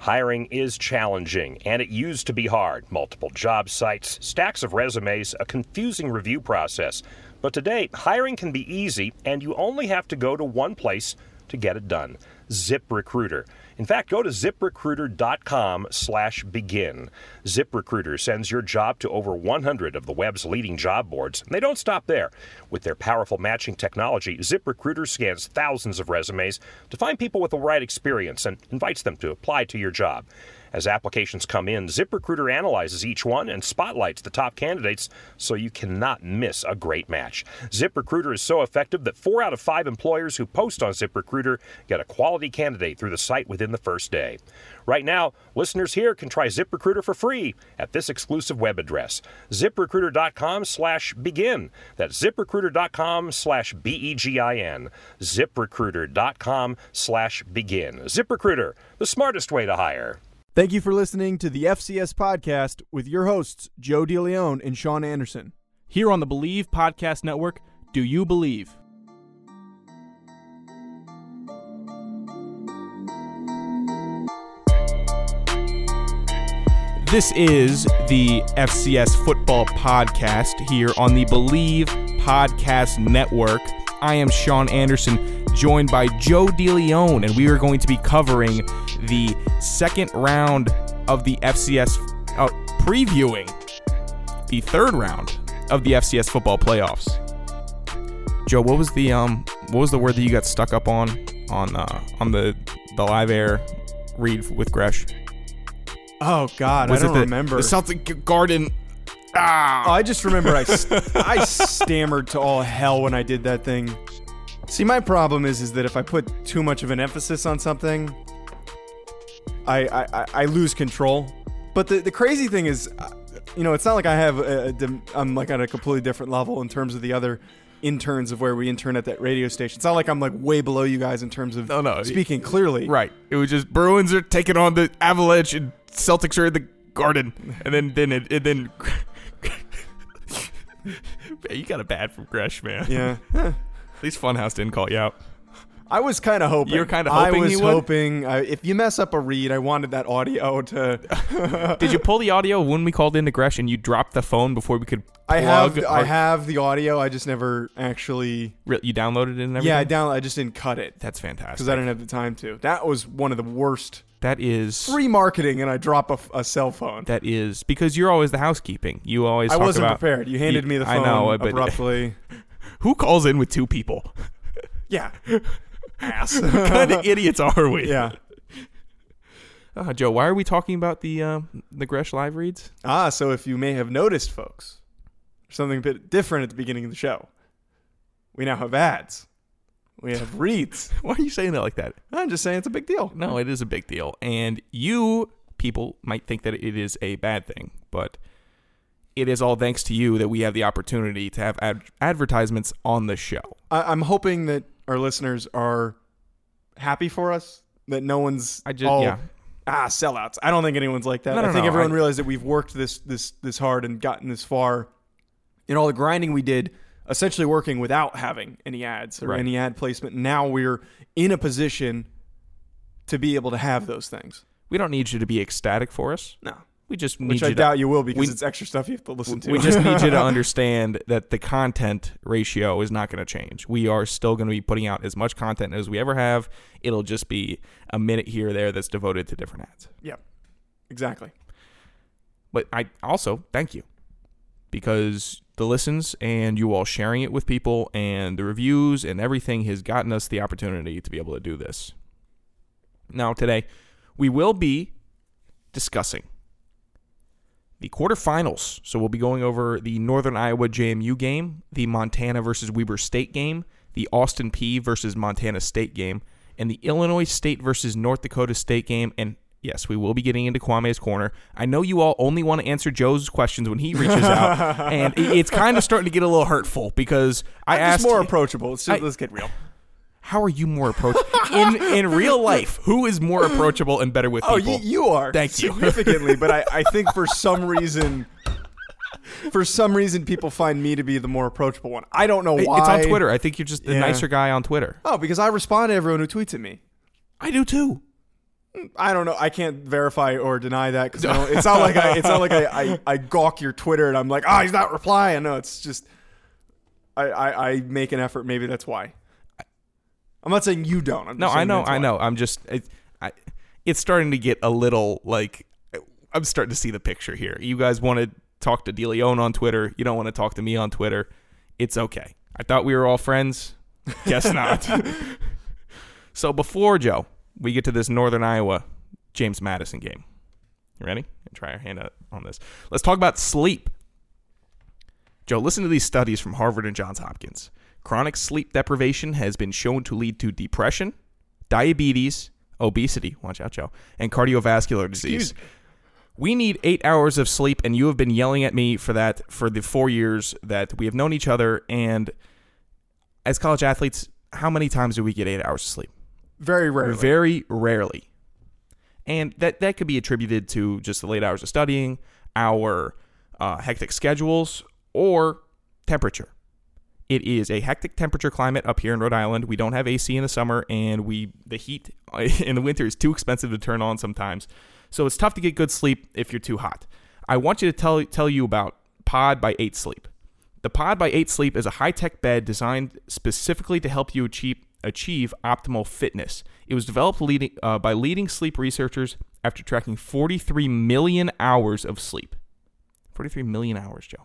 Hiring is challenging, and it used to be hard. Multiple job sites, stacks of resumes, a confusing review process. But today, hiring can be easy, and you only have to go to one place to get it done. ZipRecruiter. In fact, go to ZipRecruiter.com/begin. ZipRecruiter sends your job to over 100 of the web's leading job boards, and they don't stop there. With their powerful matching technology, ZipRecruiter scans thousands of resumes to find people with the right experience and invites them to apply to your job. As applications come in, ZipRecruiter analyzes each one and spotlights the top candidates so you cannot miss a great match. ZipRecruiter is so effective that 4 out of 5 employers who post on ZipRecruiter get a quality candidate through the site within the first day. Right now, listeners here can try ZipRecruiter for free at this exclusive web address, ZipRecruiter.com/begin. That's ZipRecruiter.com/BEGIN. ZipRecruiter.com/begin. ZipRecruiter, the smartest way to hire. Thank you for listening to the FCS Podcast with your hosts, Joe DeLeon and Sean Anderson. Here on the Bleav Podcast Network, do you Bleav? This is the FCS Football Podcast here on the Bleav Podcast Network. I am Sean Anderson, joined by Joe DeLeon, and we are going to be covering the second round of the FCS, previewing the third round of the FCS football playoffs. Joe, what was the word that you got stuck up on the live air read with Gresh? Oh God, I don't remember. Something Garden. Ah. Oh, I just remember I stammered to all hell when I did that thing. See, my problem is that if I put too much of an emphasis on something, I lose control. But the crazy thing is, you know, it's not like I have I'm like on a completely different level in terms of the other interns of where we intern at that radio station. It's not like I'm like way below you guys in terms of speaking clearly. Right. It was just Bruins are taking on the Avalanche and Celtics are in the Garden, and then. Man, you got a bad from Gresh, man. Yeah. At least Funhouse didn't call you out. I was kind of hoping. You were kind of hoping you would? I was hoping. If you mess up a read, I wanted that audio to... Did you pull the audio when we called into Gresh and you dropped the phone before we could plug? I have the audio. I just never actually... You downloaded it and everything? Yeah, I just didn't cut it. That's fantastic. Because I didn't have the time to. That was one of the worst... That is free marketing, and I drop a cell phone. That is because you're always the housekeeping. You always. I wasn't prepared. You handed me the phone. I know, abruptly. Who calls in with two people? Yeah, ass. What kind of idiots are we? Yeah. Joe, why are we talking about the Gresh live reads? So if you may have noticed, folks, something a bit different at the beginning of the show. We now have ads. We have reads. Why are you saying that like that? I'm just saying it's a big deal. No, it is a big deal. And you people might think that it is a bad thing, but it is all thanks to you that we have the opportunity to have advertisements on the show. I'm hoping that our listeners are happy for us, that no one's sellouts. I don't think anyone's like that. I think everyone realized that we've worked this hard and gotten this far. In all the grinding we did, essentially working without having any ads or any ad placement. Now we're in a position to be able to have those things. We don't need you to be ecstatic for us. No. We just need doubt you will because it's extra stuff you have to listen to. We just need you to understand that the content ratio is not going to change. We are still going to be putting out as much content as we ever have. It'll just be a minute here or there that's devoted to different ads. Yeah, exactly. But I also thank you because... the listens and you all sharing it with people and the reviews and everything has gotten us the opportunity to be able to do this. Now, today, we will be discussing the quarterfinals. So we'll be going over the Northern Iowa JMU game, the Montana versus Weber State game, the Austin Peay versus Montana State game, and the Illinois State versus North Dakota State game. And yes, we will be getting into Kwame's Corner. I know you all only want to answer Joe's questions when he reaches out, and it's kind of starting to get a little hurtful because I asked. It's more approachable. Let's get real. How are you more approachable? In real life, who is more approachable and better with people? Oh, you are. Thank you. Significantly, but I think for some reason, people find me to be the more approachable one. I don't know why. It's on Twitter. I think you're just the nicer guy on Twitter. Oh, because I respond to everyone who tweets at me. I do too. I don't know. I can't verify or deny that because it's not like I gawk your Twitter and I'm like, he's not replying. No, it's just I make an effort. Maybe that's why. I'm not saying you don't. I know. I'm just it's starting to get a little like I'm starting to see the picture here. You guys want to talk to DeLeon on Twitter. You don't want to talk to me on Twitter. It's okay. I thought we were all friends. Guess not. So before Joe, we get to this Northern Iowa James Madison game. You ready? Try our hand out on this. Let's talk about sleep. Joe, listen to these studies from Harvard and Johns Hopkins. Chronic sleep deprivation has been shown to lead to depression, diabetes, obesity, watch out, Joe, and cardiovascular disease. Excuse. We need 8 hours of sleep, and you have been yelling at me for that for the 4 years that we have known each other. And as college athletes, how many times do we get 8 hours of sleep? Very rarely. Very rarely. And that could be attributed to just the late hours of studying, our hectic schedules, or temperature. It is a hectic temperature climate up here in Rhode Island. We don't have AC in the summer, and the heat in the winter is too expensive to turn on sometimes. So it's tough to get good sleep if you're too hot. I want you to tell you about Pod by 8sleep. The Pod by 8sleep is a high-tech bed designed specifically to help you achieve optimal fitness. It was developed by leading sleep researchers after tracking 43 million hours of sleep. 43 million hours, Joe.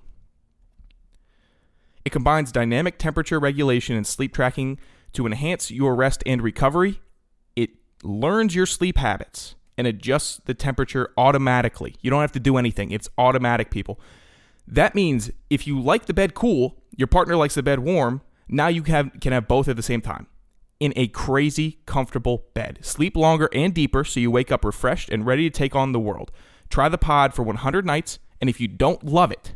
It combines dynamic temperature regulation and sleep tracking to enhance your rest and recovery. It learns your sleep habits and adjusts the temperature automatically. You don't have to do anything. It's automatic, people. That means if you like the bed cool, your partner likes the bed warm, now you can have both at the same time. In a crazy comfortable bed. Sleep longer and deeper so you wake up refreshed and ready to take on the world. Try the Pod for 100 nights, and if you don't love it,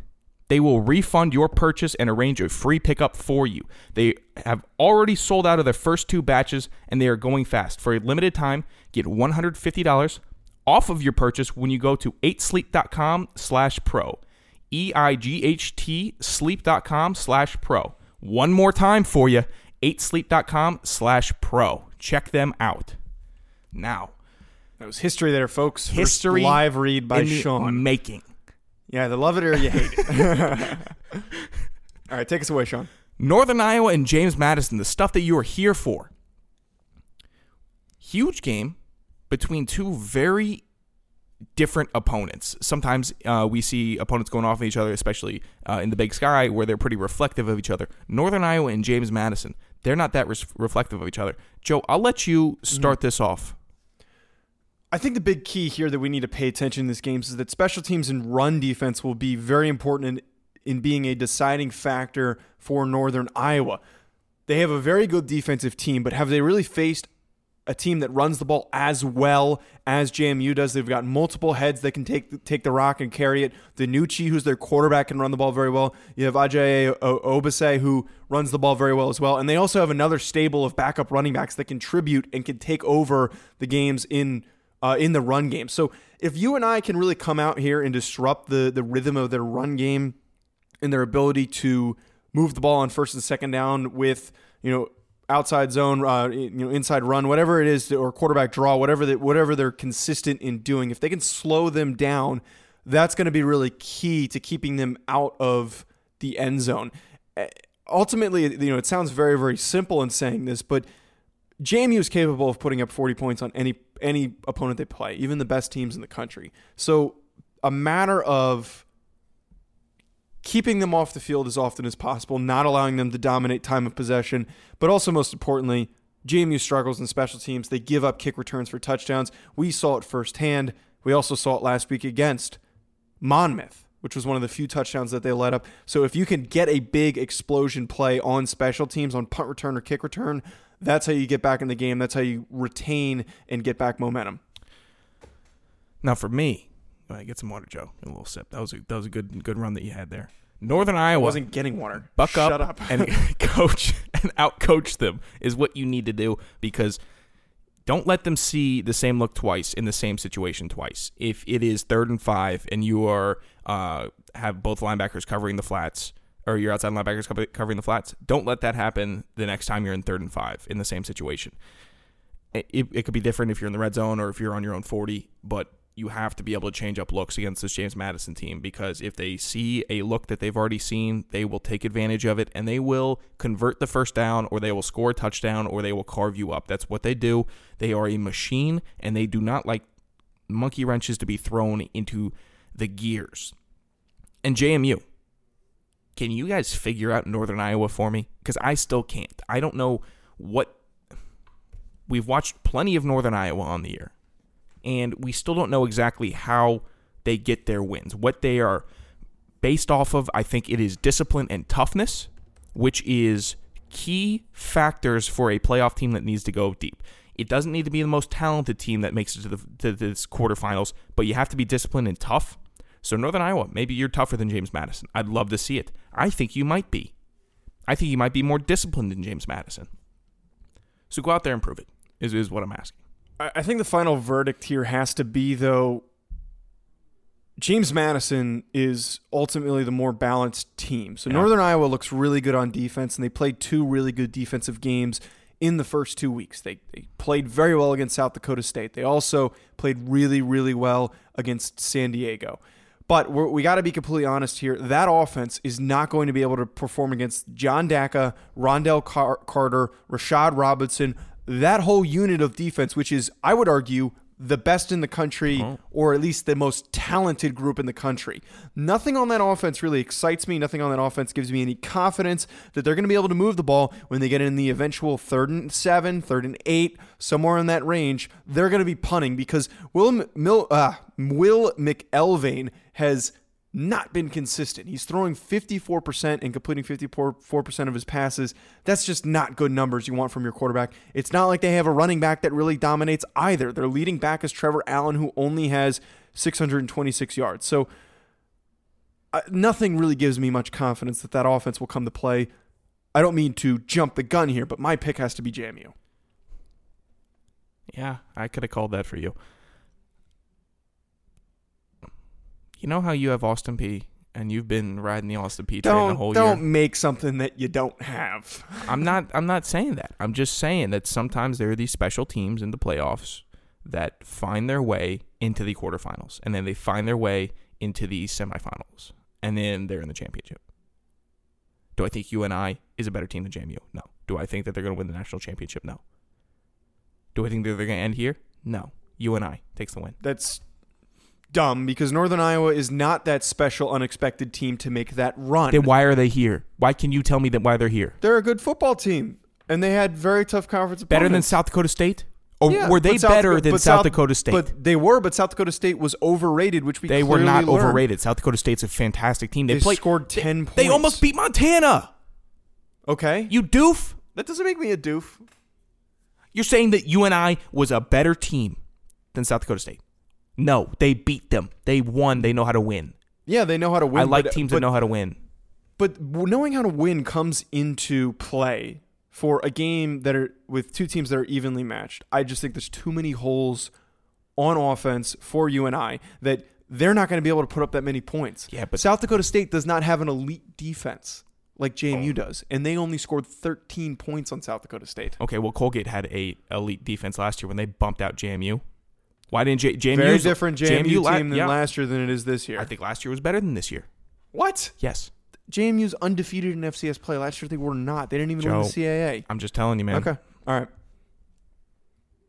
they will refund your purchase and arrange a free pickup for you. They have already sold out of their first two batches, and they are going fast. For a limited time, get $150 off of your purchase when you go to 8sleep.com/pro. EIGHT sleep.com/pro. One more time for you, 8sleep.com/pro. Check them out. Now. That was history there, folks. History. First live read by Sean. Making. Yeah, either love it or you hate it. All right, take us away, Sean. Northern Iowa and James Madison, the stuff that you are here for. Huge game between two very different opponents. Sometimes we see opponents going off of each other, especially in the Big Sky, where they're pretty reflective of each other. Northern Iowa and James Madison, they're not that reflective of each other. Joe, I'll let you start this off. I think the big key here that we need to pay attention to this game is that special teams and run defense will be very important in being a deciding factor for Northern Iowa. They have a very good defensive team, but have they really faced a team that runs the ball as well as JMU does? They've got multiple heads that can take the rock and carry it. DiNucci, who's their quarterback, can run the ball very well. You have Ajay Obese, who runs the ball very well as well. And they also have another stable of backup running backs that contribute and can take over the games in the run game. So if you and I can really come out here and disrupt the rhythm of their run game and their ability to move the ball on first and second down with, outside zone, inside run, whatever it is, or quarterback draw, whatever they're consistent in doing, if they can slow them down, that's going to be really key to keeping them out of the end zone. Ultimately, it sounds very, very simple in saying this, but JMU is capable of putting up 40 points on any opponent they play, even the best teams in the country. So a matter of keeping them off the field as often as possible, not allowing them to dominate time of possession, but also most importantly, JMU struggles in special teams. They give up kick returns for touchdowns. We saw it firsthand. We also saw it last week against Monmouth, which was one of the few touchdowns that they let up. So if you can get a big explosion play on special teams, on punt return or kick return, That's how you get back in the game. That's how you retain and get back momentum. Now for me, get some water, Joe. A little sip. That was a good run that you had there. Northern Iowa. I wasn't getting water. Shut up. And coach and out-coach them is what you need to do, because don't let them see the same look twice in the same situation twice. If it is 3rd and 5 and you are have both linebackers covering the flats, or your outside linebackers covering the flats, don't let that happen the next time you're in 3rd and 5 in the same situation. It could be different if you're in the red zone or if you're on your own 40, but you have to be able to change up looks against this James Madison team, because if they see a look that they've already seen, they will take advantage of it, and they will convert the first down, or they will score a touchdown, or they will carve you up. That's what they do. They are a machine, and they do not like monkey wrenches to be thrown into the gears. And JMU, can you guys figure out Northern Iowa for me? Because I still can't. I don't know what – we've watched plenty of Northern Iowa on the year, and we still don't know exactly how they get their wins, what they are based off of. I think it is discipline and toughness, which is key factors for a playoff team that needs to go deep. It doesn't need to be the most talented team that makes it to this quarterfinals, but you have to be disciplined and tough. So Northern Iowa, maybe you're tougher than James Madison. I'd love to see it. I think you might be. I think you might be more disciplined than James Madison. So go out there and prove it, is what I'm asking. I think the final verdict here has to be, though, James Madison is ultimately the more balanced team. So yeah. Northern Iowa looks really good on defense, and they played two really good defensive games in the first 2 weeks. They played very well against South Dakota State. They also played really, really well against San Diego. But we got to be completely honest here. That offense is not going to be able to perform against John Daka, Rondell Carter, Rashad Robinson, that whole unit of defense, which is, I would argue, the best in the country, or at least the most talented group in the country. Nothing on that offense really excites me. Nothing on that offense gives me any confidence that they're going to be able to move the ball when they get in the eventual 3rd and 7, 3rd and 8, somewhere in that range. They're going to be punting because Will McElvain has not been consistent. He's throwing 54% and completing 54% of his passes. That's just not good numbers you want from your quarterback. It's not like they have a running back that really dominates either. Their leading back is Trevor Allen, who only has 626 yards. So nothing really gives me much confidence that that offense will come to play. I don't mean to jump the gun here, but my pick has to be JMU. Yeah, I could have called that for you. You know how you have Austin Peay, and you've been riding the Austin Peay train the whole year? Don't make something that you don't have. I'm not saying that. I'm just saying that sometimes there are these special teams in the playoffs that find their way into the quarterfinals, and then they find their way into the semifinals, and then they're in the championship. Do I think UNI is a better team than JMU? No. Do I think that they're going to win the national championship? No. Do I think that they're going to end here? No. UNI takes the win. That's dumb, because Northern Iowa is not that special, unexpected team to make that run. Then why are they here? Why can you tell me that why they're here? They're a good football team, and they had very tough conference opponents. Better than South Dakota State? Or yeah, were they better than South Dakota State? But they were, but South Dakota State was overrated, which we clearly learned. They were not overrated. South Dakota State's a fantastic team. They scored 10 points. They almost beat Montana. Okay. You doof. That doesn't make me a doof. You're saying that UNI was a better team than South Dakota State? No, they beat them. They won. They know how to win. Yeah, they know how to win. I like teams that know how to win. But knowing how to win comes into play for a game that are with two teams that are evenly matched. I just think there's too many holes on offense for UNI that they're not going to be able to put up that many points. Yeah, but South Dakota State does not have an elite defense like JMU does, and they only scored 13 points on South Dakota State. Okay, well, Colgate had an elite defense last year when they bumped out JMU. Why didn't JMU? Very different JMU team than last year than it is this year. I think last year was better than this year. What? Yes. JMU's undefeated in FCS play. Last year they were not. They didn't even win the CAA. I'm just telling you, man. Okay. All right.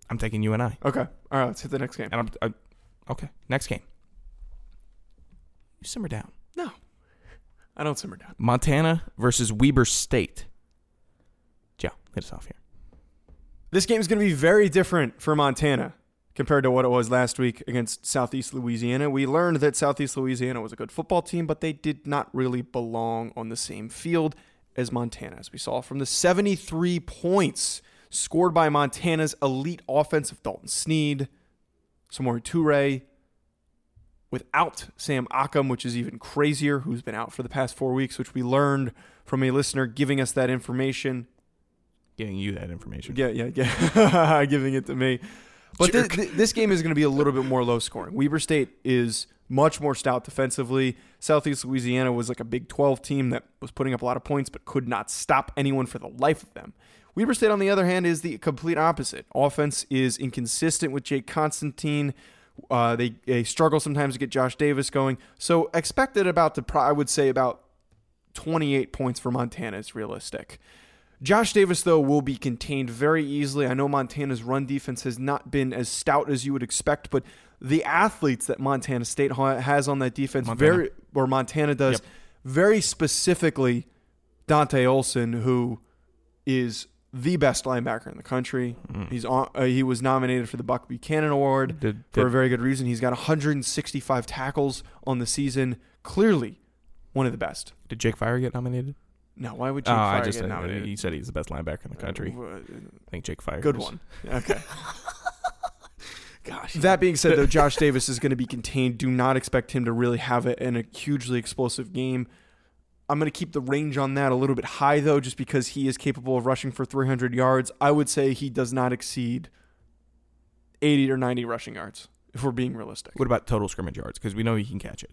I'm taking UNI. Okay. All right. Let's hit the next game. And okay. Next game. You simmer down. No. I don't simmer down. Montana versus Weber State. Joe, hit us off here. This game is going to be very different for Montana compared to what it was last week against Southeast Louisiana. We learned that Southeast Louisiana was a good football team, but they did not really belong on the same field as Montana, as we saw from the 73 points scored by Montana's elite offense of Dalton Sneed, Samori Toure, without Sam Ockham, which is even crazier, who's been out for the past 4 weeks, which we learned from a listener giving us that information. Giving you that information. Yeah. Giving it to me. But this game is going to be a little bit more low scoring. Weber State is much more stout defensively. Southeast Louisiana was like a Big 12 team that was putting up a lot of points but could not stop anyone for the life of them. Weber State, on the other hand, is the complete opposite. Offense is inconsistent with Jake Constantine. They struggle sometimes to get Josh Davis going. So expected about 28 points for Montana is realistic. Josh Davis, though, will be contained very easily. I know Montana's run defense has not been as stout as you would expect, but the athletes that Montana State has on that defense, very specifically Dante Olson, who is the best linebacker in the country. Mm. He was nominated for the Buck Buchanan Award for a very good reason. He's got 165 tackles on the season. Clearly one of the best. Did Jake Fire get nominated? No, why would Jake Fire get nominated? You said he's the best linebacker in the country. I think Jake Fire. Good one. Okay. Gosh. That being said, though, Josh Davis is going to be contained. Do not expect him to really have it in a hugely explosive game. I'm going to keep the range on that a little bit high, though, just because he is capable of rushing for 300 yards. I would say he does not exceed 80 or 90 rushing yards, if we're being realistic. What about total scrimmage yards? Because we know he can catch it.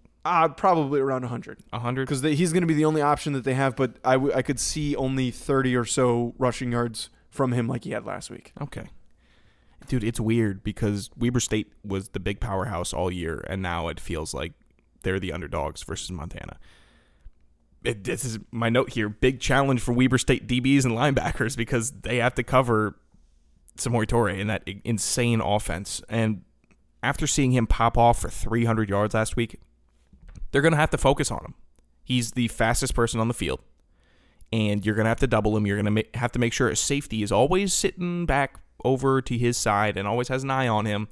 Probably around 100. 100? Because he's going to be the only option that they have, but I could see only 30 or so rushing yards from him like he had last week. Okay. Dude, it's weird because Weber State was the big powerhouse all year, and now it feels like they're the underdogs versus Montana. This is my note here. Big challenge for Weber State DBs and linebackers because they have to cover Samori Toure in that insane offense. And after seeing him pop off for 300 yards last week, they're going to have to focus on him. He's the fastest person on the field. And you're going to have to double him. You're going to have to make sure a safety is always sitting back over to his side and always has an eye on him.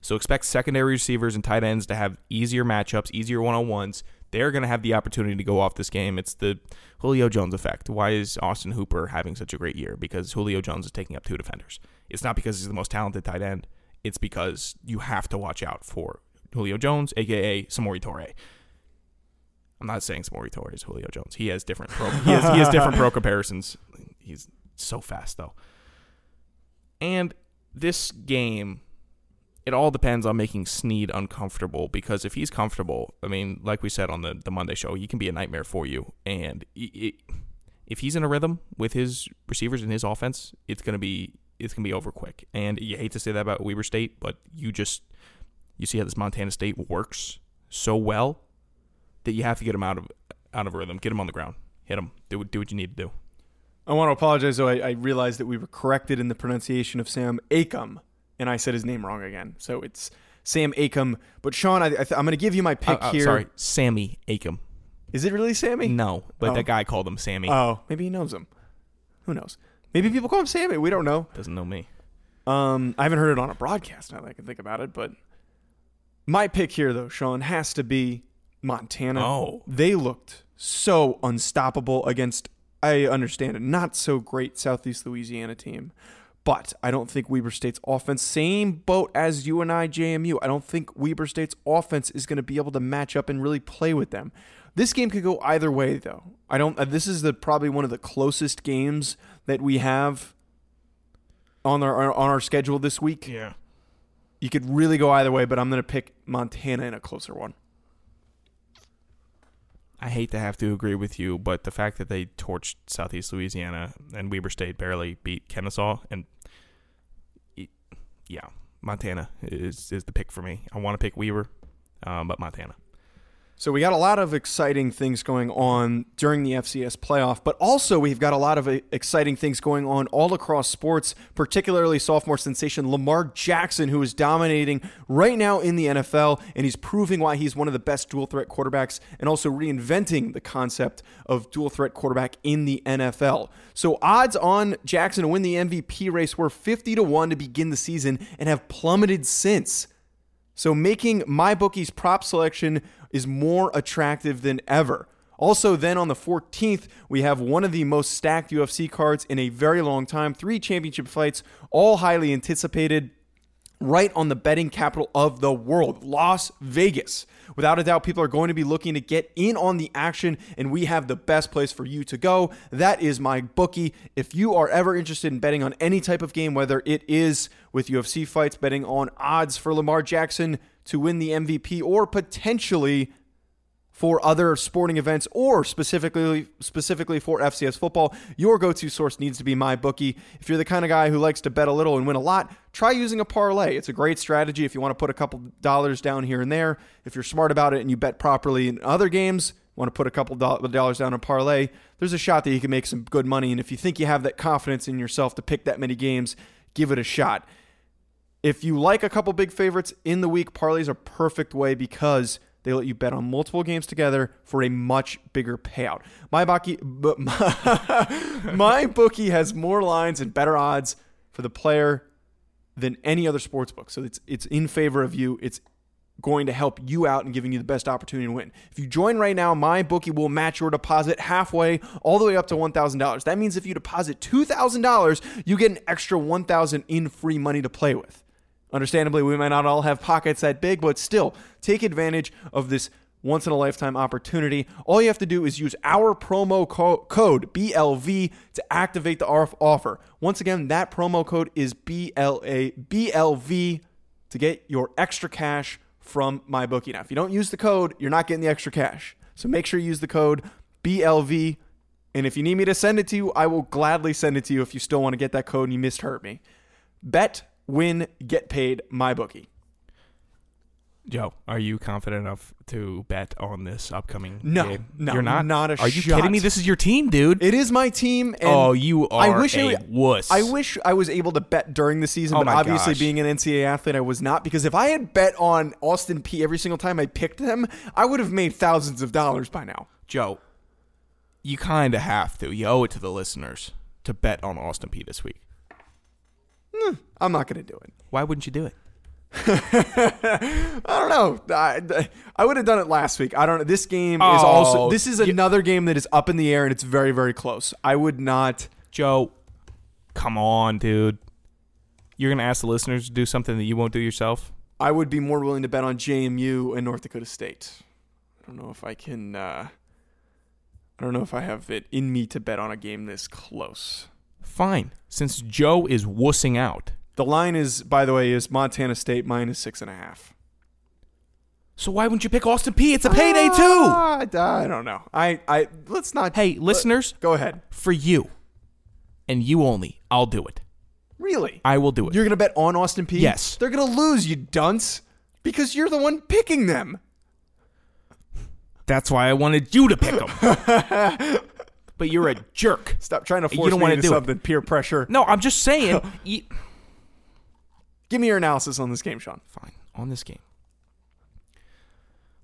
So expect secondary receivers and tight ends to have easier matchups, easier one-on-ones. They're going to have the opportunity to go off this game. It's the Julio Jones effect. Why is Austin Hooper having such a great year? Because Julio Jones is taking up two defenders. It's not because he's the most talented tight end. It's because you have to watch out for Julio Jones, a.k.a. Samori Toure. I'm not saying Samori Toure is Julio Jones. He has different pro, he has different pro comparisons. He's so fast, though. And this game, it all depends on making Sneed uncomfortable, because if he's comfortable, I mean, like we said on the Monday show, he can be a nightmare for you. And if he's in a rhythm with his receivers and his offense, it's gonna be over quick. And you hate to say that about Weber State, but you see how this Montana State works so well that you have to get him out of rhythm, get him on the ground, hit him, do what you need to do. I want to apologize, though. I realized that we were corrected in the pronunciation of Sam Ockham. And I said his name wrong again. So it's Sam Ockham. But, Sean, I'm going to give you my pick here. Sorry, Sammy Ockham. Is it really Sammy? No, but that guy called him Sammy. Oh, maybe he knows him. Who knows? Maybe people call him Sammy. We don't know. Doesn't know me. I haven't heard it on a broadcast now that I can think about it. But my pick here, though, Sean, has to be Montana. Oh. They looked so unstoppable against, I understand it, not so great Southeast Louisiana team. But I don't think Weber State's offense, same boat as you and I, JMU, I don't think Weber State's offense is going to be able to match up and really play with them. This game could go either way, though. This is probably one of the closest games that we have on our schedule this week. Yeah. You could really go either way, but I'm going to pick Montana in a closer one. I hate to have to agree with you, but the fact that they torched Southeast Louisiana and Weber State barely beat Kennesaw, and Montana is the pick for me. I want to pick Weber, but Montana. So we got a lot of exciting things going on during the FCS playoff, but also we've got a lot of exciting things going on all across sports, particularly sophomore sensation Lamar Jackson, who is dominating right now in the NFL, and he's proving why he's one of the best dual threat quarterbacks and also reinventing the concept of dual threat quarterback in the NFL. So odds on Jackson to win the MVP race were 50-1 to begin the season and have plummeted since. So making MyBookie's prop selection is more attractive than ever. Also then on the 14th, we have one of the most stacked UFC cards in a very long time. 3 championship fights, all highly anticipated, right on the betting capital of the world, Las Vegas. Without a doubt, people are going to be looking to get in on the action, and we have the best place for you to go. That is MyBookie. If you are ever interested in betting on any type of game, whether it is with UFC fights, betting on odds for Lamar Jackson to win the MVP, or potentially for other sporting events, or specifically for FCS football, your go-to source needs to be MyBookie. If you're the kind of guy who likes to bet a little and win a lot, try using a parlay. It's a great strategy if you want to put a couple dollars down here and there. If you're smart about it and you bet properly in other games, want to put a couple dollars down a parlay, there's a shot that you can make some good money. And if you think you have that confidence in yourself to pick that many games, give it a shot. If you like a couple big favorites in the week, parlays are a perfect way because they let you bet on multiple games together for a much bigger payout. MyBookie has more lines and better odds for the player than any other sportsbook. So it's in favor of you. It's going to help you out and giving you the best opportunity to win. If you join right now, MyBookie will match your deposit halfway, all the way up to $1,000. That means if you deposit $2,000, you get an extra $1,000 in free money to play with. Understandably, we might not all have pockets that big, but still, take advantage of this once-in-a-lifetime opportunity. All you have to do is use our promo code BLV to activate the offer. Once again, that promo code is BLV to get your extra cash from MyBookie. Now, if you don't use the code, you're not getting the extra cash. So make sure you use the code BLV, and if you need me to send it to you, I will gladly send it to you if you still want to get that code and you misheard me. Bet, win, get paid, MyBookie. Joe, are you confident enough to bet on this upcoming game? No, you're not. Are you kidding me? This is your team, dude. It is my team. And oh, you are a wuss. I wish I was able to bet during the season, but obviously being an NCAA athlete, I was not. Because if I had bet on Austin Peay every single time I picked them, I would have made thousands of dollars by now. Joe, you kind of have to. You owe it to the listeners to bet on Austin Peay this week. I'm not going to do it. Why wouldn't you do it? I don't know. I would have done it last week. I don't know. This game is also... This is another game that is up in the air, and it's very, very close. I would not... Joe, come on, dude. You're going to ask the listeners to do something that you won't do yourself? I would be more willing to bet on JMU and North Dakota State. I don't know if I can... I don't know if I have it in me to bet on a game this close. Fine. Since Joe is wussing out. The line is, by the way, is Montana State -6.5. So why wouldn't you pick Austin Peay? It's a payday too. I don't know. I let's not. Hey, listeners, go ahead. For you and you only, I'll do it. Really? I will do it. You're gonna bet on Austin Peay? Yes. They're gonna lose, you dunce, because you're the one picking them. That's why I wanted you to pick them. But you're a jerk. Stop trying to force me into something. Peer pressure. No, I'm just saying. Give me your analysis on this game, Sean. Fine. On this game.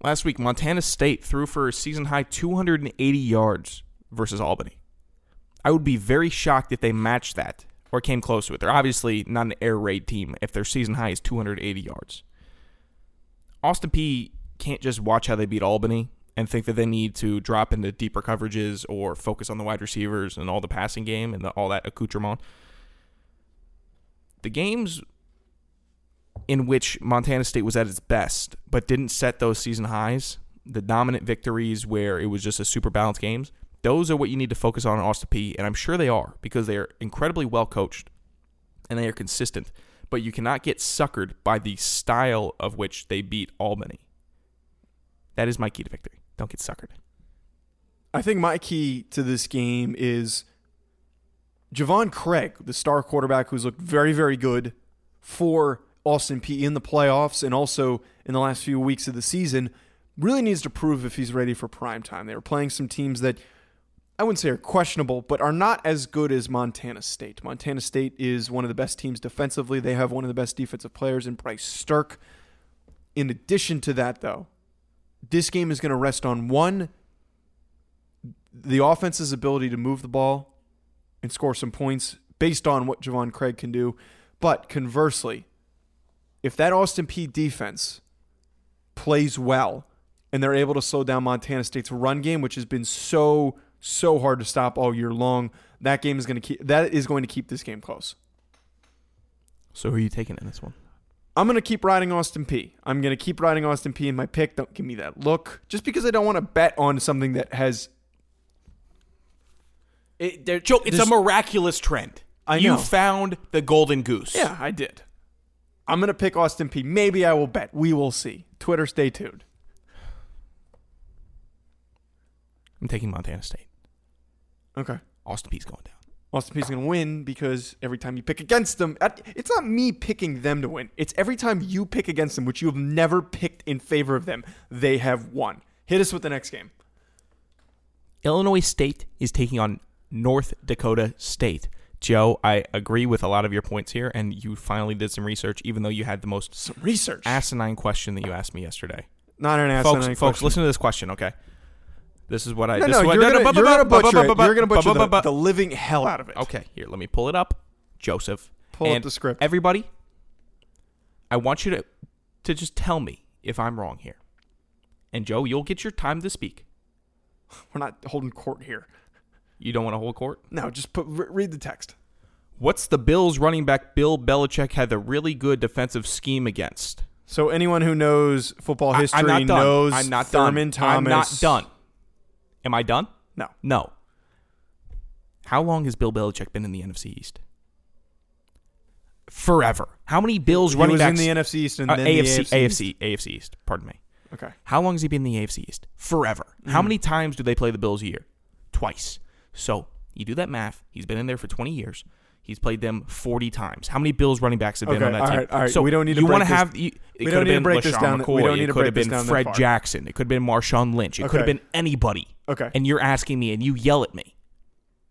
Last week, Montana State threw for a season-high 280 yards versus Albany. I would be very shocked if they matched that or came close to it. They're obviously not an air raid team if their season-high is 280 yards. Austin Peay can't just watch how they beat Albany and think that they need to drop into deeper coverages or focus on the wide receivers and all the passing game and all that accoutrement. The games in which Montana State was at its best but didn't set those season highs, the dominant victories where it was just a super balanced games, those are what you need to focus on in Austin Peay, and I'm sure they are because they are incredibly well coached and they are consistent, but you cannot get suckered by the style of which they beat Albany. That is my key to victory. Don't get suckered. I think my key to this game is Javon Craig, the star quarterback who's looked very, very good for Austin Peay in the playoffs and also in the last few weeks of the season, really needs to prove if he's ready for prime time. They were playing some teams that I wouldn't say are questionable, but are not as good as Montana State. Montana State is one of the best teams defensively. They have one of the best defensive players in Bryce Sturck. In addition to that, though, this game is going to rest on one, the offense's ability to move the ball and score some points based on what Javon Craig can do. But conversely, if that Austin Peay defense plays well and they're able to slow down Montana State's run game, which has been so hard to stop all year long. That game is going to keep this game close. So who are you taking in this one? I'm going to keep riding Austin Peay. I'm going to keep riding Austin Peay in my pick. Don't give me that look. Just because I don't want to bet on something that has... It's a miraculous trend. I know. You found the golden goose. Yeah, I did. I'm going to pick Austin Peay. Maybe I will bet. We will see. Twitter, stay tuned. I'm taking Montana State. Okay. Austin Peay's going down. Austin Peay's going to win because every time you pick against them, it's not me picking them to win. It's every time you pick against them, which you have never picked in favor of them, they have won. Hit us with the next game. Illinois State is taking on North Dakota State. Joe, I agree with a lot of your points here, and you finally did some research, even though you had the most asinine question that you asked me yesterday. Not an asinine question. Folks, listen to this question, okay? This is what I... You're going to butcher the living hell out of it. Okay, here, let me pull it up. Joseph. Pull up the script. Everybody, I want you to just tell me if I'm wrong here. And Joe, you'll get your time to speak. We're not holding court here. You don't want to hold court? No, just read the text. What's the Bills running back Bill Belichick had a really good defensive scheme against? So anyone who knows football history knows Thurman Thomas. I'm not done. Am I done? No. How long has Bill Belichick been in the NFC East? Forever. How many Bills running backs? He was in the NFC East and then AFC East. Pardon me. Okay. How long has he been in the AFC East? Forever. Mm-hmm. How many times do they play the Bills a year? Twice. So you do that math. He's been in there for 20 years. He's played them 40 times. How many Bills running backs have been on that team? All right. So we don't need to break this down. We don't need to break this down. It could have been Fred Jackson. It could have been Marshawn Lynch. It could have been anybody. Okay. And you're asking me, and you yell at me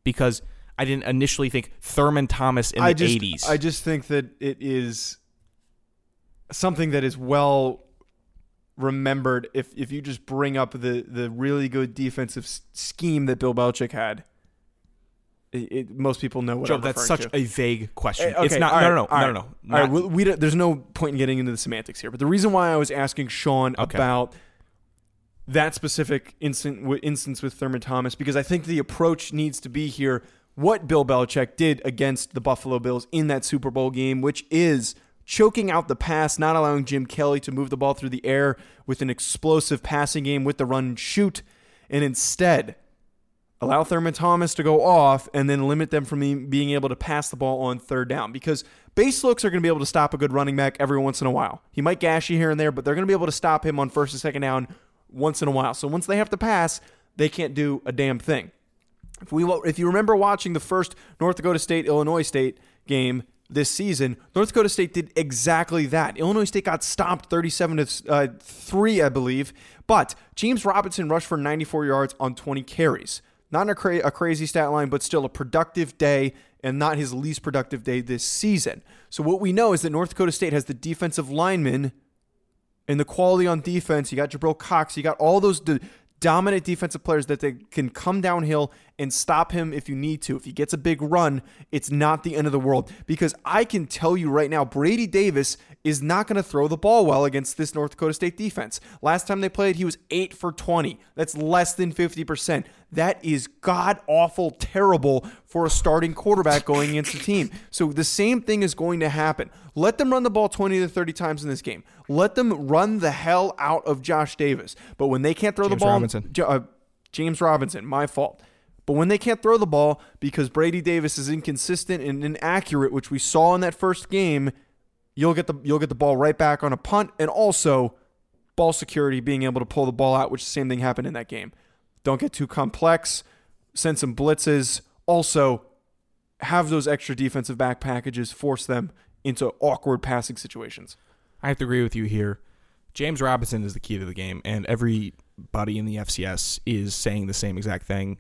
because I didn't initially think Thurman Thomas in the 80s. I just think that it is something that is well remembered. If you just bring up the really good defensive scheme that Bill Belichick had. Most people know what Joe, I'm referring to. That's such a vague question. Okay, it's not. Right, no. All right, there's no point in getting into the semantics here. But the reason why I was asking Sean about that specific instance with Thurman Thomas, because I think the approach needs to be here what Bill Belichick did against the Buffalo Bills in that Super Bowl game, which is choking out the pass, not allowing Jim Kelly to move the ball through the air with an explosive passing game with the run and shoot, and instead allow Thurman Thomas to go off and then limit them from being able to pass the ball on third down because base looks are going to be able to stop a good running back every once in a while. He might gash you here and there, but they're going to be able to stop him on first and second down once in a while. So once they have to pass, they can't do a damn thing. If you remember watching the first North Dakota State-Illinois State game this season, North Dakota State did exactly that. Illinois State got stopped 37-3, I Bleav, but James Robinson rushed for 94 yards on 20 carries. Not a crazy stat line, but still a productive day and not his least productive day this season. So what we know is that North Dakota State has the defensive linemen and the quality on defense. You got Jabril Cox. You got all those dominant defensive players that they can come downhill and stop him if you need to. If he gets a big run, it's not the end of the world. Because I can tell you right now, Brady Davis is not going to throw the ball well against this North Dakota State defense. Last time they played, he was 8 for 20. That's less than 50%. That is god-awful terrible for a starting quarterback going against the team. So the same thing is going to happen. Let them run the ball 20 to 30 times in this game. Let them run the hell out of Josh Davis. But when they can't throw the ball... James Robinson, my fault. But when they can't throw the ball because Brady Davis is inconsistent and inaccurate, which we saw in that first game, you'll get the ball right back on a punt, and also ball security, being able to pull the ball out, which the same thing happened in that game. Don't get too complex. Send some blitzes. Also, have those extra defensive back packages force them into awkward passing situations. I have to agree with you here. James Robinson is the key to the game, and everybody in the FCS is saying the same exact thing.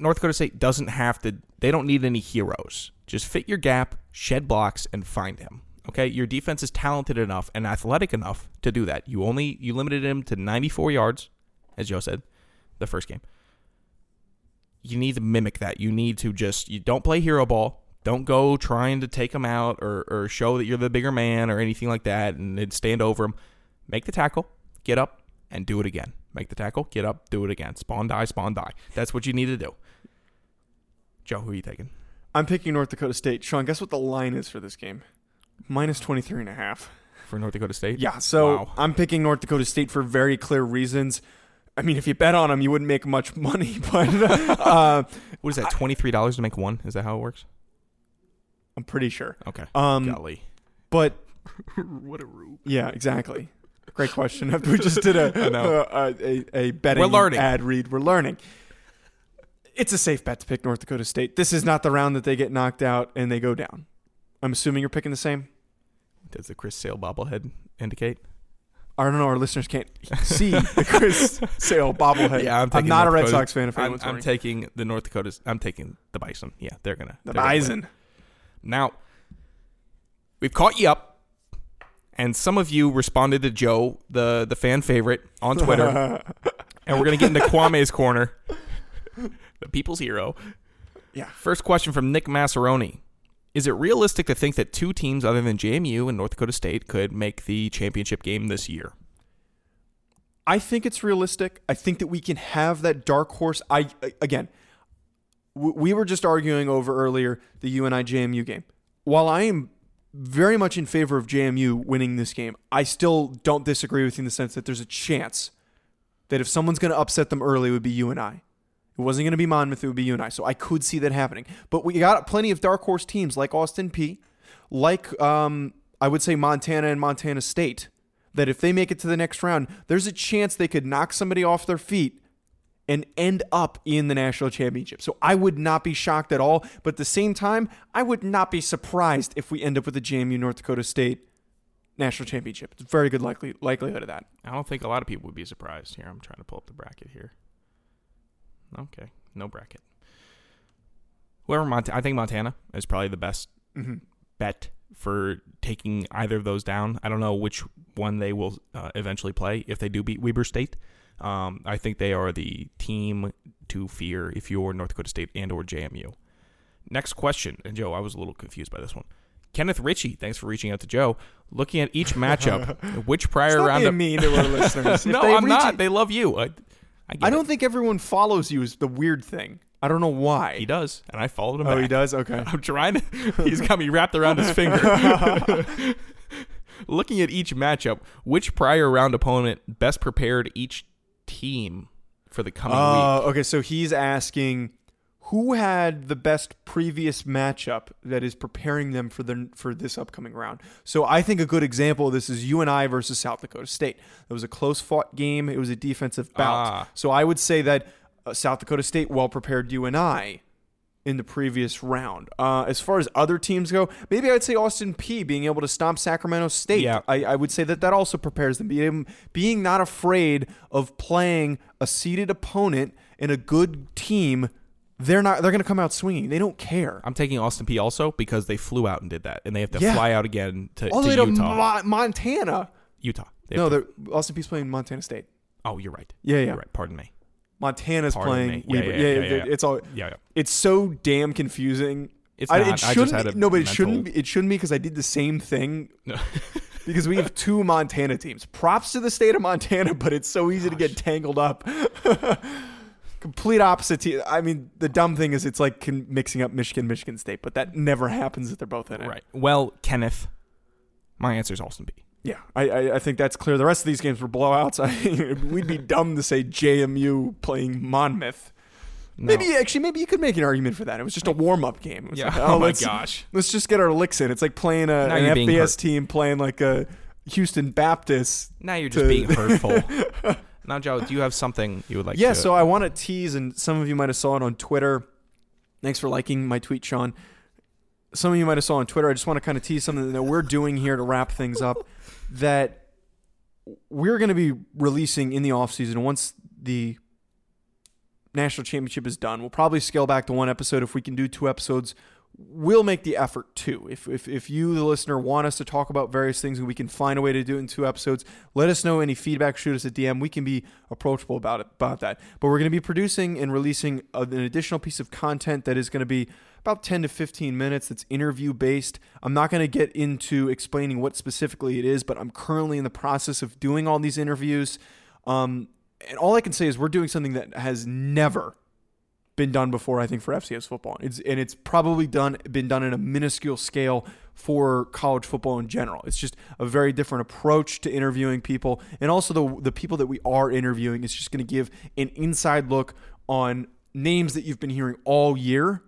North Dakota State doesn't have to, they don't need any heroes. Just fit your gap, shed blocks, and find him. Okay? Your defense is talented enough and athletic enough to do that. You limited him to 94 yards, as Joe said, the first game. You need to mimic that. You need to just, you don't play hero ball. Don't go trying to take him out or show that you're the bigger man or anything like that and stand over him. Make the tackle. get up and do it again. Make the tackle, get up, do it again. Spawn, die. That's what you need to do. Joe, who are you taking? I'm picking North Dakota State. Sean, guess what the line is for this game? -23.5. For North Dakota State? Yeah, so wow. I'm picking North Dakota State for very clear reasons. I mean, if you bet on them, you wouldn't make much money. But what is that, $23 to make one? Is that how it works? I'm pretty sure. Okay. Golly. But what a rube. Yeah, exactly. Great question. After we just did a betting ad read, we're learning. It's a safe bet to pick North Dakota State. This is not the round that they get knocked out and they go down. I'm assuming you're picking the same. Does the Chris Sale bobblehead indicate? I don't know. Our listeners can't see the Chris Sale bobblehead. Yeah, I'm not a Red Sox fan. If anyone's wondering, I'm taking the North Dakotas. I'm taking the Bison. Yeah, they're gonna the Bison. Now, we've caught you up, and some of you responded to Joe, the fan favorite, on Twitter, and we're gonna get into Kwame's corner, the people's hero. Yeah. First question from Nick Massaroni. Is it realistic to think that two teams other than JMU and North Dakota State could make the championship game this year? I think it's realistic. I think that we can have that dark horse. We were just arguing over earlier the UNI-JMU game. While I am very much in favor of JMU winning this game, I still don't disagree with you in the sense that there's a chance that if someone's going to upset them early, it would be UNI. It wasn't going to be Monmouth. It would be UNI. So I could see that happening. But we got plenty of dark horse teams like Austin Peay, like I would say Montana and Montana State, that if they make it to the next round, there's a chance they could knock somebody off their feet and end up in the national championship. So I would not be shocked at all. But at the same time, I would not be surprised if we end up with the JMU North Dakota State national championship. It's a very good likelihood of that. I don't think a lot of people would be surprised. Here, I'm trying to pull up the bracket here. Okay, no bracket. I think Montana is probably the best bet for taking either of those down. I don't know which one they will eventually play if they do beat Weber State. I think they are the team to fear if you're North Dakota State and or JMU. Next question, and Joe, I was a little confused by this one. Kenneth Ritchie, thanks for reaching out to Joe. Looking at each matchup, which prior round of mean to our listeners? No, I'm not. They love you. I don't think everyone follows you is the weird thing. I don't know why. He does, and I followed him back. Oh, he does? Okay. I'm trying to. He's got me wrapped around his finger. Looking at each matchup, which prior round opponent best prepared each team for the coming week? Oh, okay. So he's asking who had the best previous matchup that is preparing them for this upcoming round. So I think a good example of this is UNI versus South Dakota State. It was a close-fought game. It was a defensive bout. So I would say that South Dakota State well-prepared UNI in the previous round. As far as other teams go, maybe I'd say Austin Peay being able to stomp Sacramento State. Yeah. I would say that also prepares them. Being not afraid of playing a seeded opponent and a good team. They're going to come out swinging. They don't care. I'm taking Austin Peay also because they flew out and did that, and they have to fly out again to Utah. Montana. Utah. Austin Peay's playing Montana State. Oh, you're right. Yeah, yeah. You're right. Pardon me. Montana's playing Weber. Yeah. It's all. Yeah. It's so damn confusing. It's not. It shouldn't be. It shouldn't be because I did the same thing. No. Because we have two Montana teams. Props to the state of Montana, but it's so easy to get tangled up. Complete opposite team. I mean, the dumb thing is it's like mixing up Michigan State, but that never happens if they're both in it. Right. Well, Kenneth, my answer is Austin Peay. Yeah, I think that's clear. The rest of these games were blowouts. We'd be dumb to say JMU playing Monmouth. No. Maybe you could make an argument for that. It was just a warm-up game. It was gosh. Let's just get our licks in. It's like playing an FBS team playing like a Houston Baptist. Now you're just being hurtful. Now, Joe, do you have something you would like to? Yeah, so I want to tease, and some of you might have saw it on Twitter. Thanks for liking my tweet, Sean. Some of you might have saw on Twitter. I just want to kind of tease something that we're doing here to wrap things up, that we're going to be releasing in the offseason once the national championship is done. We'll probably scale back to one episode if we can do two episodes we'll make the effort too. If you, the listener, want us to talk about various things and we can find a way to do it in two episodes, let us know any feedback, shoot us a DM. We can be approachable about that. But we're going to be producing and releasing an additional piece of content that is going to be about 10 to 15 minutes that's interview-based. I'm not going to get into explaining what specifically it is, but I'm currently in the process of doing all these interviews. And all I can say is we're doing something that has never been done before, I think, for FCS football. It's probably been done in a minuscule scale for college football in general. It's just a very different approach to interviewing people. And also the people that we are interviewing is just going to give an inside look on names that you've been hearing all year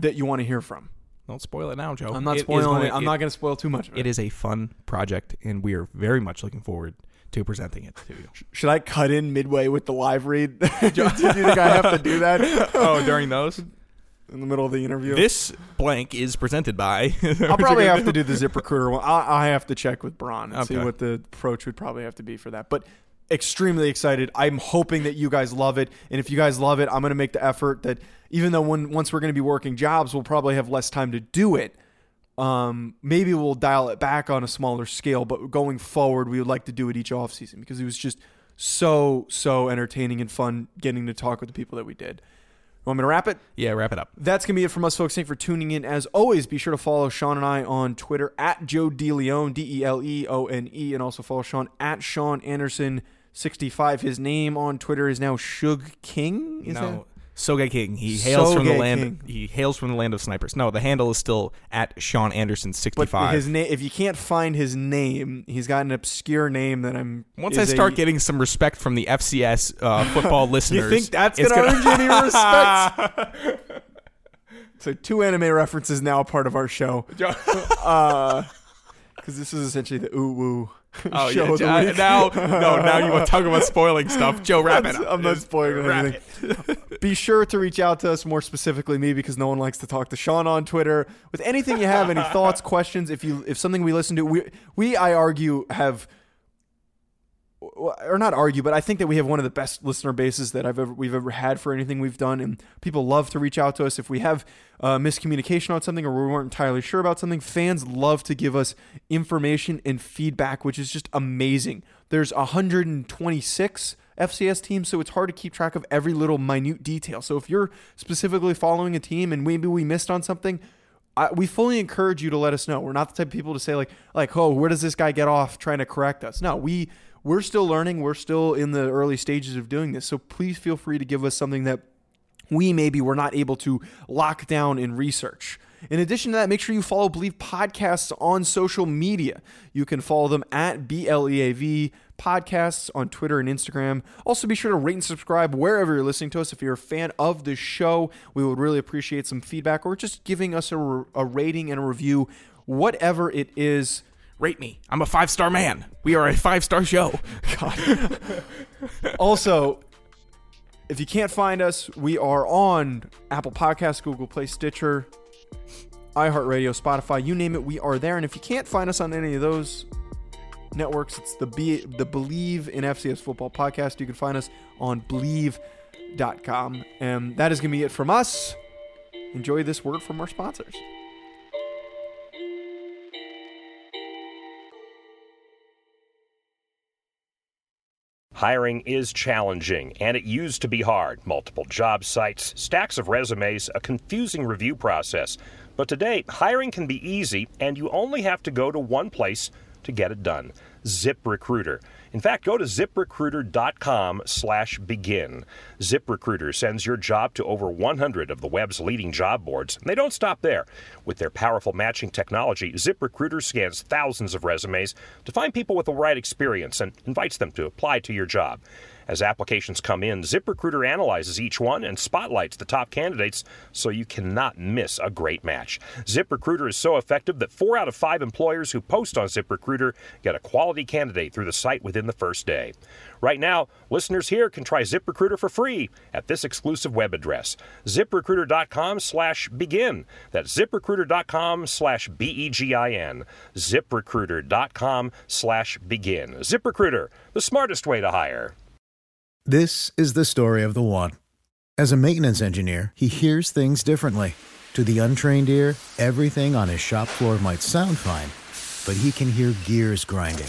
that you want to hear from. Don't spoil it now, Joe. I'm not spoiling it. I'm not going to spoil too much of it. It is a fun project, and we are very much looking forward to presenting it to you. Should I cut in midway with the live read? Do you think I have to do that? Oh, during those? In the middle of the interview? This blank is presented by... I'll probably have to do the ZipRecruiter one. I have to check with Bron and see what the approach would probably have to be for that. But extremely excited. I'm hoping that you guys love it. And if you guys love it, I'm going to make the effort that even though once we're going to be working jobs, we'll probably have less time to do it. Maybe we'll dial it back on a smaller scale, but going forward, we would like to do it each offseason because it was just so entertaining and fun getting to talk with the people that we did. Want me to wrap it? Yeah, wrap it up. That's going to be it from us, folks. Thanks for tuning in. As always, be sure to follow Sean and I on Twitter at Joe DeLeone, D-E-L-E-O-N-E, and also follow Sean at Sean Anderson 65. His name on Twitter is now Sogeking. Sogeking. He hails from the land. He hails from the land of snipers. No, the handle is still at Sean Anderson 65. But his name. If you can't find his name, he's got an obscure name that I'm. Once I start getting some respect from the FCS football listeners, you think that's going to earn you any respect? So two anime references now part of our show. Because this is essentially the ooh-woo show of the week. Now you want to talk about spoiling stuff. Joe, wrap it up. I'm not spoiling anything. Be sure to reach out to us, more specifically me, because no one likes to talk to Sean on Twitter. With anything you have, any thoughts, questions, if something we listen to, I think that we have one of the best listener bases that we've ever had for anything we've done, and people love to reach out to us if we have miscommunication on something or we weren't entirely sure about something. Fans love to give us information and feedback, which is just amazing. There's 126 FCS teams, so it's hard to keep track of every little minute detail. So if you're specifically following a team and maybe we missed on something, we fully encourage you to let us know. We're not the type of people to say where does this guy get off trying to correct us? No, we're still learning. We're still in the early stages of doing this. So please feel free to give us something that we maybe were not able to lock down in research. In addition to that, make sure you follow Bleav Podcasts on social media. You can follow them at BLEAV Podcasts on Twitter and Instagram. Also, be sure to rate and subscribe wherever you're listening to us. If you're a fan of the show, we would really appreciate some feedback or just giving us a rating and a review, whatever it is. Rate me. I'm a 5-star man. We are a 5-star show. God. Also, if you can't find us, we are on Apple Podcasts, Google Play, Stitcher, iHeartRadio, Spotify, you name it, we are there. And if you can't find us on any of those networks, it's the Bleav in FCS Football Podcast. You can find us on Bleav.com. And that is going to be it from us. Enjoy this word from our sponsors. Hiring is challenging, and it used to be hard. Multiple job sites, stacks of resumes, a confusing review process. But today, hiring can be easy, and you only have to go to one place to get it done. ZipRecruiter. In fact, go to ZipRecruiter.com/begin. ZipRecruiter sends your job to over 100 of the web's leading job boards, and they don't stop there. With their powerful matching technology, ZipRecruiter scans thousands of resumes to find people with the right experience and invites them to apply to your job. As applications come in, ZipRecruiter analyzes each one and spotlights the top candidates so you cannot miss a great match. ZipRecruiter is so effective that 4 out of 5 employers who post on ZipRecruiter get a quality candidate through the site within the first day. Right now, listeners here can try ZipRecruiter for free at this exclusive web address, ZipRecruiter.com/begin. That's ZipRecruiter.com/BEGIN. ZipRecruiter.com/begin. ZipRecruiter, the smartest way to hire. This is the story of the one. As a maintenance engineer, he hears things differently. To the untrained ear, everything on his shop floor might sound fine, but he can hear gears grinding